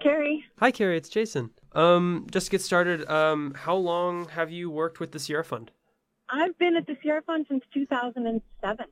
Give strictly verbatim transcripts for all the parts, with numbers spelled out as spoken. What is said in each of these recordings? Carrie. Hi, Carrie. It's Jason. Um, just to get started, um, how long have you worked with the Sierra Fund? I've been at the Sierra Fund since two thousand seven.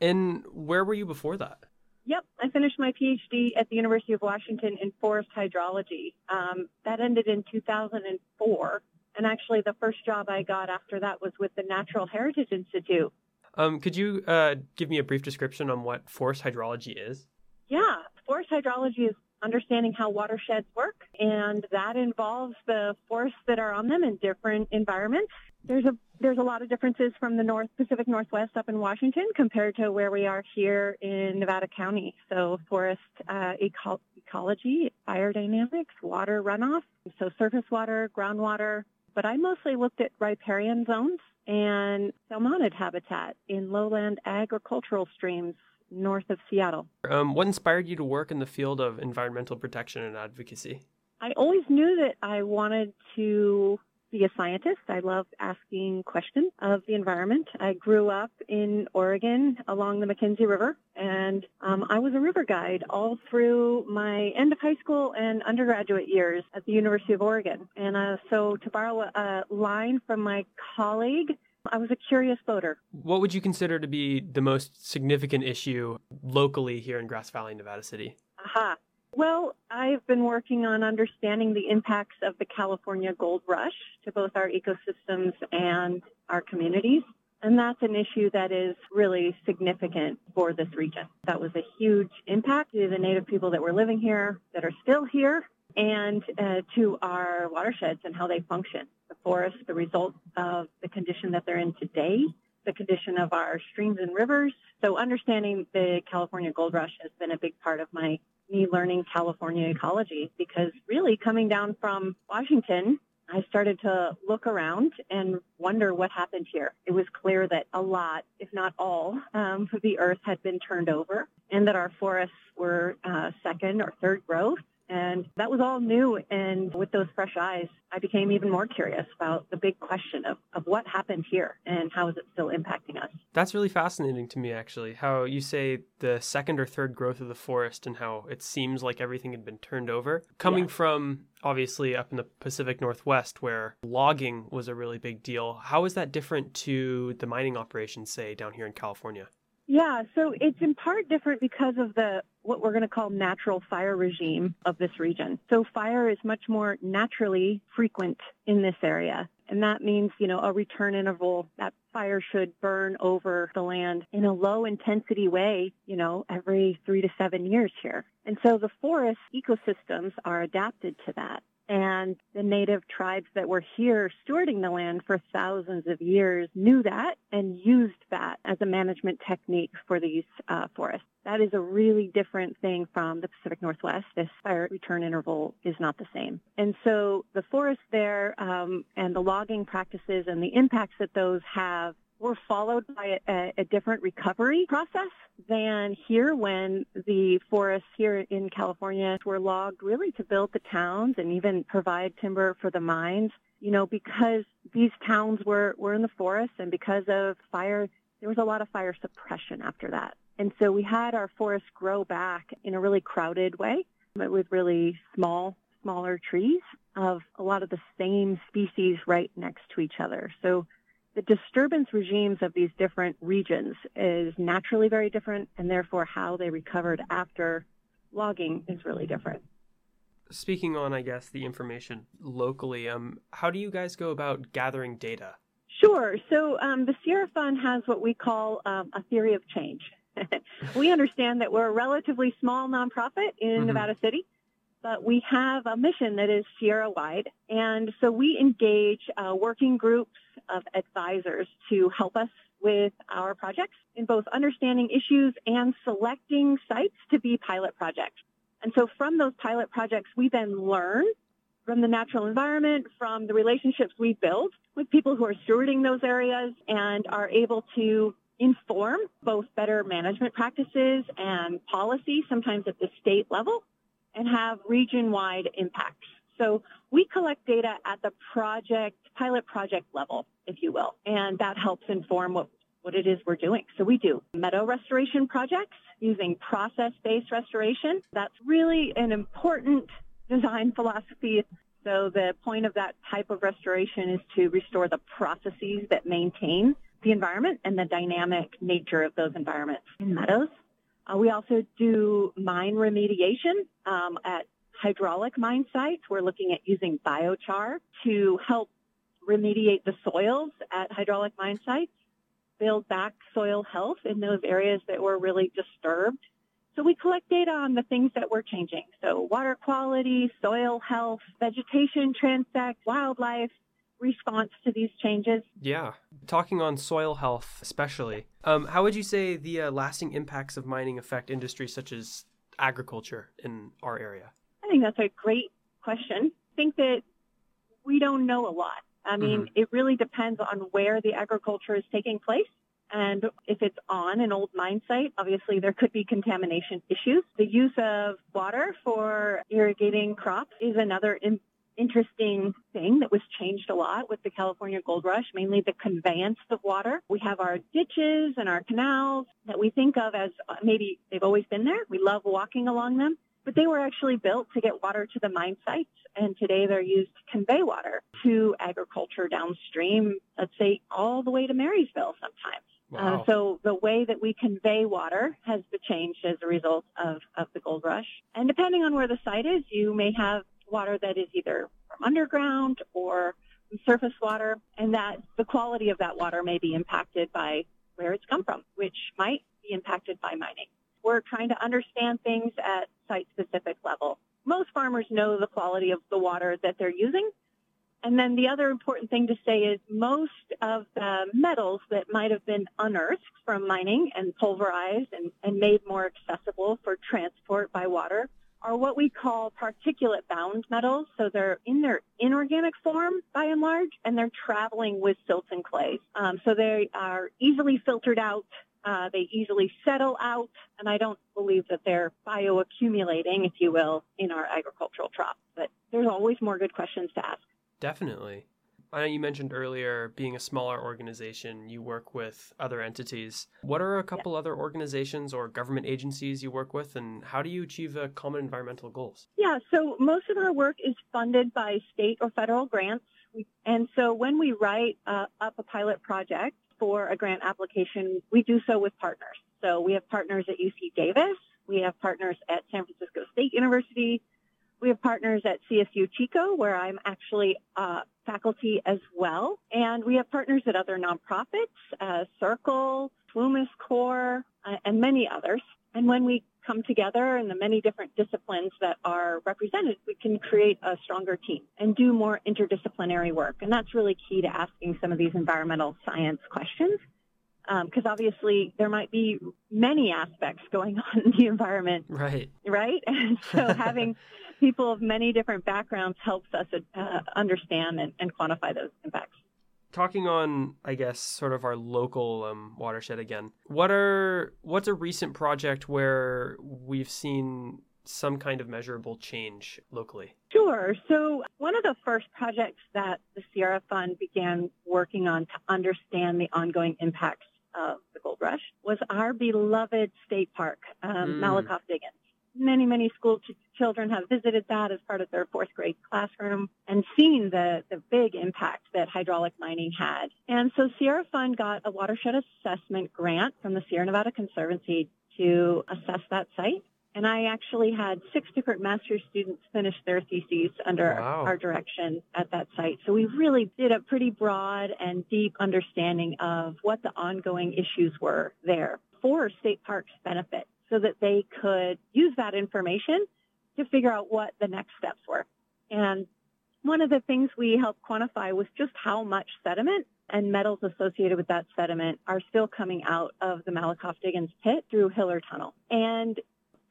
And where were you before that? Yep. I finished my PhD at the University of Washington in forest hydrology. Um, that ended in two thousand four. And actually, the first job I got after that was with the Natural Heritage Institute. Um, could you uh, give me a brief description on what forest hydrology is? Yeah. Forest hydrology is understanding how watersheds work, and that involves the forests that are on them in different environments. There's a there's a lot of differences from the North Pacific Northwest up in Washington compared to where we are here in Nevada County. So forest uh, eco- ecology, biodynamics, water runoff, so surface water, groundwater. But I mostly looked at riparian zones and salmonid habitat in lowland agricultural streams north of Seattle. Um, what inspired you to work in the field of environmental protection and advocacy? I always knew that I wanted to be a scientist. I loved asking questions of the environment. I grew up in Oregon along the McKenzie River, and um, I was a river guide all through my end of high school and undergraduate years at the University of Oregon. And uh, so to borrow a, a line from my colleague, I was a curious boater. What would you consider to be the most significant issue locally here in Grass Valley, Nevada City? Aha. Well, I've been working on understanding the impacts of the California Gold Rush to both our ecosystems and our communities, and that's an issue that is really significant for this region. That was a huge impact to the Native people that were living here, that are still here, and uh, to our watersheds and how they function. The forest, the result of the condition that they're in today, the condition of our streams and rivers. So understanding the California Gold Rush has been a big part of my me learning California ecology, because really coming down from Washington, I started to look around and wonder what happened here. It was clear that a lot, if not all, um, of the earth had been turned over, and that our forests were uh, second or third growth. And that was all new, and with those fresh eyes, I became even more curious about the big question of, of what happened here and how is it still impacting us. That's really fascinating to me, actually, how you say the second or third growth of the forest and how it seems like everything had been turned over. Coming yeah. from, obviously, up in the Pacific Northwest where logging was a really big deal, how is that different to the mining operations, say, down here in California? Yeah, so it's in part different because of the what we're going to call natural fire regime of this region. So fire is much more naturally frequent in this area. And that means, you know, a return interval, that fire should burn over the land in a low intensity way, you know, every three to seven years here. And so the forest ecosystems are adapted to that. And the native tribes that were here stewarding the land for thousands of years knew that and used that as a management technique for these uh, forests. That is a really different thing from the Pacific Northwest. This fire return interval is not the same. And so the forests there um, and the logging practices and the impacts that those have were followed by a, a different recovery process than here, when the forests here in California were logged really to build the towns and even provide timber for the mines. You know, because these towns were, were in the forests, and because of fire, there was a lot of fire suppression after that. And so we had our forests grow back in a really crowded way, but with really small, smaller trees of a lot of the same species right next to each other. So the disturbance regimes of these different regions is naturally very different, and therefore how they recovered after logging is really different. Speaking on, I guess, the information locally, um, how do you guys go about gathering data? Sure. So um, the Sierra Fund has what we call um, a theory of change. We understand that we're a relatively small nonprofit in mm-hmm. Nevada City, but we have a mission that is Sierra-wide. And so we engage uh, working groups of advisors to help us with our projects in both understanding issues and selecting sites to be pilot projects. And so from those pilot projects, we then learn from the natural environment, from the relationships we build with people who are stewarding those areas, and are able to inform both better management practices and policy, sometimes at the state level, and have region-wide impacts. So we collect data at the project, pilot project level, if you will, and that helps inform what, what it is we're doing. So we do meadow restoration projects using process-based restoration. That's really an important design philosophy. So the point of that type of restoration is to restore the processes that maintain the environment and the dynamic nature of those environments in meadows. Uh, we also do mine remediation um, at hydraulic mine sites. We're looking at using biochar to help remediate the soils at hydraulic mine sites, build back soil health in those areas that were really disturbed. So we collect data on the things that we're changing. So water quality, soil health, vegetation transect, wildlife, response to these changes. Yeah. Talking on soil health especially, um, how would you say the uh, lasting impacts of mining affect industries such as agriculture in our area? I think that's a great question. I think that we don't know a lot. I mean, mm-hmm. It really depends on where the agriculture is taking place. And if it's on an old mine site, obviously there could be contamination issues. The use of water for irrigating crops is another in- interesting thing that was changed a lot with the California Gold Rush, mainly the conveyance of water. We have our ditches and our canals that we think of as maybe they've always been there. We love walking along them. But they were actually built to get water to the mine sites, and today they're used to convey water to agriculture downstream, let's say all the way to Marysville sometimes. Wow. Uh, so the way that we convey water has changed as a result of, of the gold rush. And depending on where the site is, you may have water that is either from underground or from surface water, and that the quality of that water may be impacted by where it's come from, which might be impacted by mining. We're trying to understand things at site-specific level. Most farmers know the quality of the water that they're using. And then the other important thing to say is most of the metals that might have been unearthed from mining and pulverized and, and made more accessible for transport by water are what we call particulate-bound metals. So they're in their inorganic form, by and large, and they're traveling with silts and clays. Um, so they are easily filtered out. Uh, they easily settle out, and I don't believe that they're bioaccumulating, if you will, in our agricultural crops. But there's always more good questions to ask. Definitely. I know you mentioned earlier, being a smaller organization, you work with other entities. What are a couple yeah. other organizations or government agencies you work with, and how do you achieve uh, common environmental goals? Yeah, so most of our work is funded by state or federal grants. And so when we write uh, up a pilot project, for a grant application, we do so with partners. So we have partners at U C Davis. We have partners at San Francisco State University. We have partners at C S U Chico, where I'm actually uh, faculty as well. And we have partners at other nonprofits, uh, Circle, Plumas Corps, uh, and many others. And when we come together in the many different disciplines that are represented, we can create a stronger team and do more interdisciplinary work. And that's really key to asking some of these environmental science questions, because um, obviously there might be many aspects going on in the environment. Right. Right? And so having people of many different backgrounds helps us uh, understand and, and quantify those impacts. Talking on, I guess, sort of our local um, watershed again, what are what's a recent project where we've seen some kind of measurable change locally? Sure. So one of the first projects that the Sierra Fund began working on to understand the ongoing impacts of the gold rush was our beloved state park, um, mm. Malakoff Diggins. Many, many school ch- children have visited that as part of their fourth grade classroom and seen the, the big impact that hydraulic mining had. And so Sierra Fund got a watershed assessment grant from the Sierra Nevada Conservancy to assess that site. And I actually had six different master's students finish their theses under wow. our direction at that site. So we really did a pretty broad and deep understanding of what the ongoing issues were there for state parks' benefit, so that they could use that information to figure out what the next steps were. And one of the things we helped quantify was just how much sediment and metals associated with that sediment are still coming out of the Malakoff Diggins pit through Hiller Tunnel. And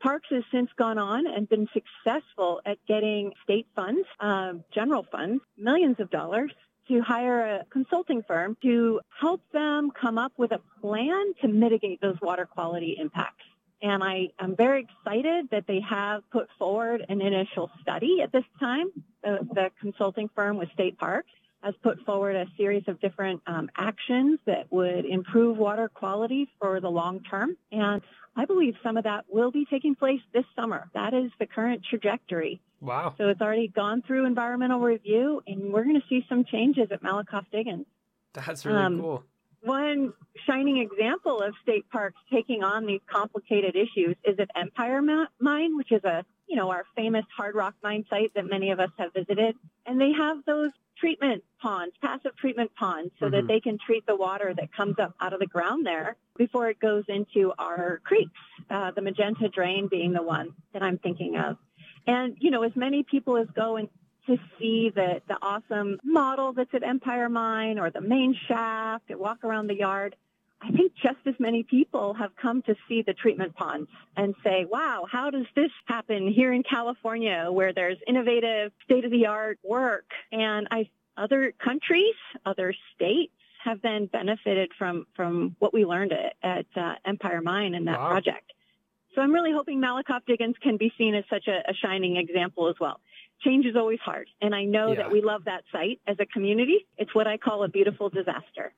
Parks has since gone on and been successful at getting state funds, um, general funds, millions of dollars, to hire a consulting firm to help them come up with a plan to mitigate those water quality impacts. And I am very excited that they have put forward an initial study at this time, the, the consulting firm with State Parks, has put forward a series of different um, actions that would improve water quality for the long term. And I believe some of that will be taking place this summer. That is the current trajectory. Wow. So it's already gone through environmental review, and we're going to see some changes at Malakoff Diggins. That's really um, cool. One shining example of state parks taking on these complicated issues is at Empire Mine, which is a, you know, our famous hard rock mine site that many of us have visited. And they have those treatment ponds, passive treatment ponds, so mm-hmm. that they can treat the water that comes up out of the ground there before it goes into our creeks, uh, the Magenta Drain being the one that I'm thinking of. And, you know, as many people as go and to see the, the awesome model that's at Empire Mine or the main shaft and walk around the yard, I think just as many people have come to see the treatment ponds and say, wow, how does this happen here in California where there's innovative, state-of-the-art work? And I, other countries, other states have then benefited from, from what we learned at, at uh, Empire Mine in that wow. project. So I'm really hoping Malakoff Diggins can be seen as such a, a shining example as well. Change is always hard, and I know yeah. that we love that site as a community. It's what I call a beautiful disaster.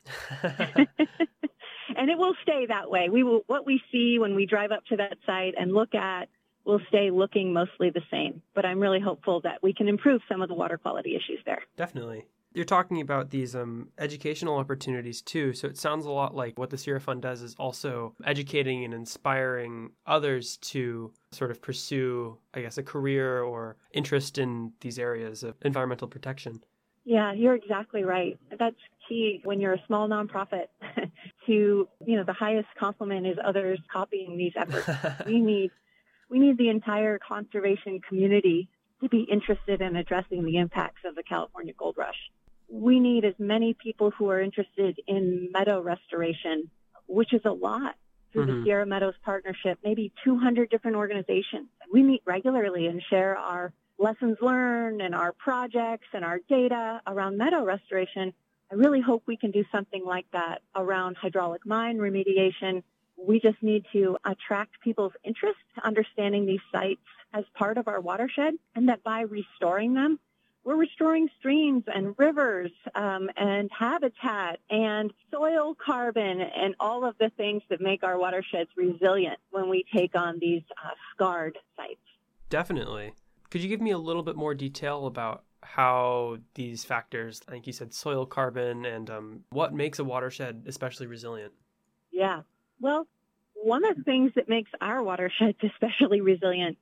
And it will stay that way. We will, what we see when we drive up to that site and look at will stay looking mostly the same. But I'm really hopeful that we can improve some of the water quality issues there. Definitely. You're talking about these um, educational opportunities too. So it sounds a lot like what the Sierra Fund does is also educating and inspiring others to sort of pursue, I guess, a career or interest in these areas of environmental protection. Yeah, you're exactly right. That's key when you're a small nonprofit to, you know, the highest compliment is others copying these efforts. We need, we need the entire conservation community to be interested in addressing the impacts of the California Gold Rush. We need as many people who are interested in meadow restoration, which is a lot through mm-hmm. the Sierra Meadows Partnership, maybe two hundred different organizations. We meet regularly and share our lessons learned and our projects and our data around meadow restoration. I really hope we can do something like that around hydraulic mine remediation. We just need to attract people's interest to understanding these sites as part of our watershed, and that by restoring them, we're restoring streams and rivers um, and habitat and soil carbon and all of the things that make our watersheds resilient when we take on these uh, scarred sites. Definitely. Could you give me a little bit more detail about how these factors, I think you said soil carbon, and um, what makes a watershed especially resilient? Yeah. Well, one of the things that makes our watersheds especially resilient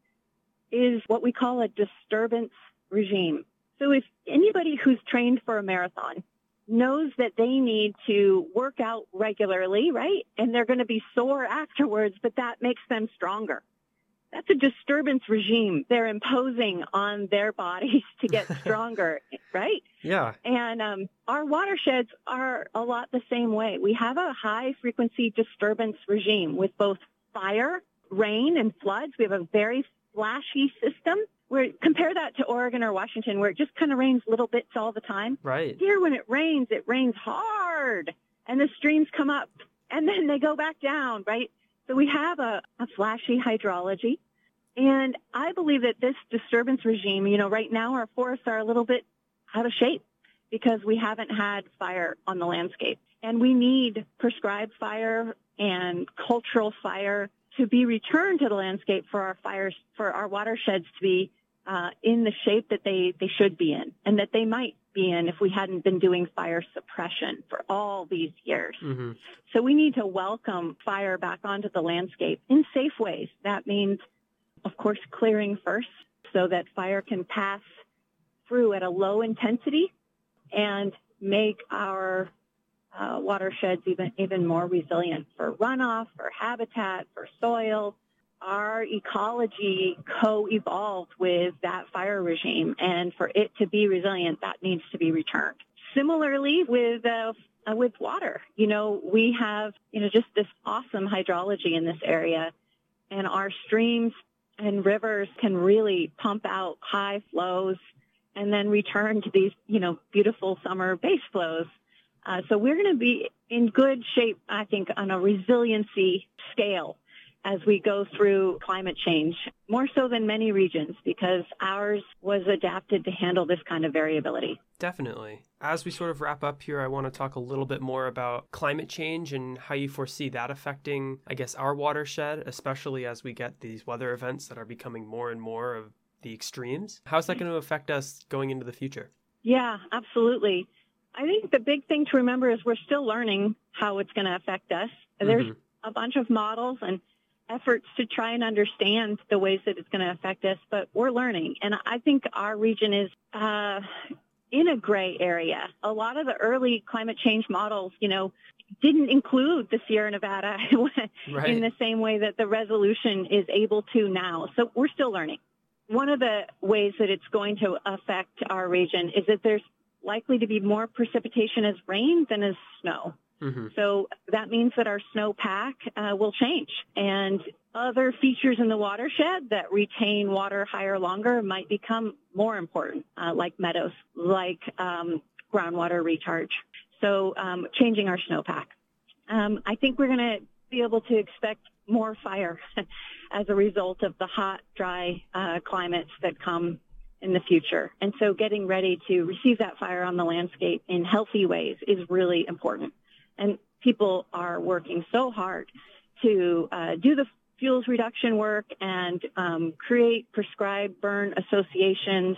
is what we call a disturbance regime. So if anybody who's trained for a marathon knows that they need to work out regularly, right, and they're going to be sore afterwards, but that makes them stronger, that's a disturbance regime they're imposing on their bodies to get stronger, right? Yeah. And um, our watersheds are a lot the same way. We have a high-frequency disturbance regime with both fire, rain, and floods. We have a very flashy system. Where, compare that to Oregon or Washington, where it just kind of rains little bits all the time. Right. Here, when it rains, it rains hard, and the streams come up, and then they go back down, right? So we have a, a flashy hydrology, and I believe that this disturbance regime, you know, right now our forests are a little bit out of shape because we haven't had fire on the landscape, and we need prescribed fire and cultural fire to be returned to the landscape for our fires, for our watersheds to be uh, in the shape that they, they should be in and that they might be in if we hadn't been doing fire suppression for all these years. Mm-hmm. So we need to welcome fire back onto the landscape in safe ways. That means, of course, clearing first so that fire can pass through at a low intensity and make our Uh, watersheds even even more resilient for runoff, for habitat, for soil. Our ecology co-evolved with that fire regime, and for it to be resilient, that needs to be returned. Similarly, with uh, uh, with water, you know, we have you know just this awesome hydrology in this area, and our streams and rivers can really pump out high flows, and then return to these you know beautiful summer base flows. Uh, so we're going to be in good shape, I think, on a resiliency scale as we go through climate change, more so than many regions, because ours was adapted to handle this kind of variability. Definitely. As we sort of wrap up here, I want to talk a little bit more about climate change and how you foresee that affecting, I guess, our watershed, especially as we get these weather events that are becoming more and more of the extremes. How's that going to affect us going into the future? Yeah, absolutely. I think the big thing to remember is we're still learning how it's going to affect us. There's mm-hmm. a bunch of models and efforts to try and understand the ways that it's going to affect us, but we're learning. And I think our region is uh, in a gray area. A lot of the early climate change models, you know, didn't include the Sierra Nevada right. in the same way that the resolution is able to now. So we're still learning. One of the ways that it's going to affect our region is that there's likely to be more precipitation as rain than as snow. Mm-hmm. So that means that our snowpack uh, will change, and other features in the watershed that retain water higher longer might become more important, uh, like meadows, like um, groundwater recharge. So um, changing our snowpack. Um, I think we're going to be able to expect more fire as a result of the hot, dry uh, climates that come in the future. And so getting ready to receive that fire on the landscape in healthy ways is really important. And people are working so hard to uh, do the fuels reduction work and um, create prescribed burn associations,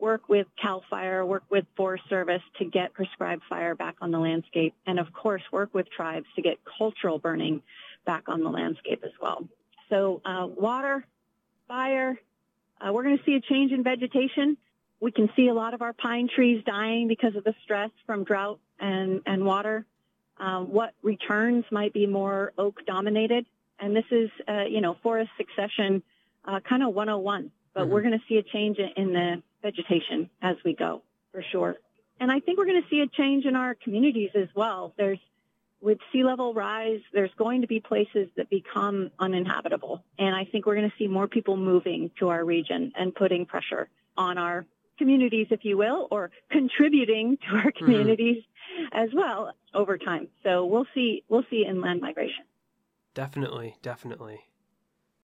work with CAL FIRE, work with Forest Service to get prescribed fire back on the landscape, and, of course, work with tribes to get cultural burning back on the landscape as well. So uh, water, fire, uh, we're going to see a change in vegetation. We can see a lot of our pine trees dying because of the stress from drought and, and water. Um, what returns might be more oak-dominated. And this is, uh, you know, forest succession uh, kind of one oh one. But mm-hmm. we're going to see a change in the vegetation as we go, for sure. And I think we're going to see a change in our communities as well. There's, with sea level rise, there's going to be places that become uninhabitable. And I think we're going to see more people moving to our region and putting pressure on our communities, if you will, or contributing to our communities mm-hmm. as well over time. So we'll see, we'll see inland migration. Definitely, definitely.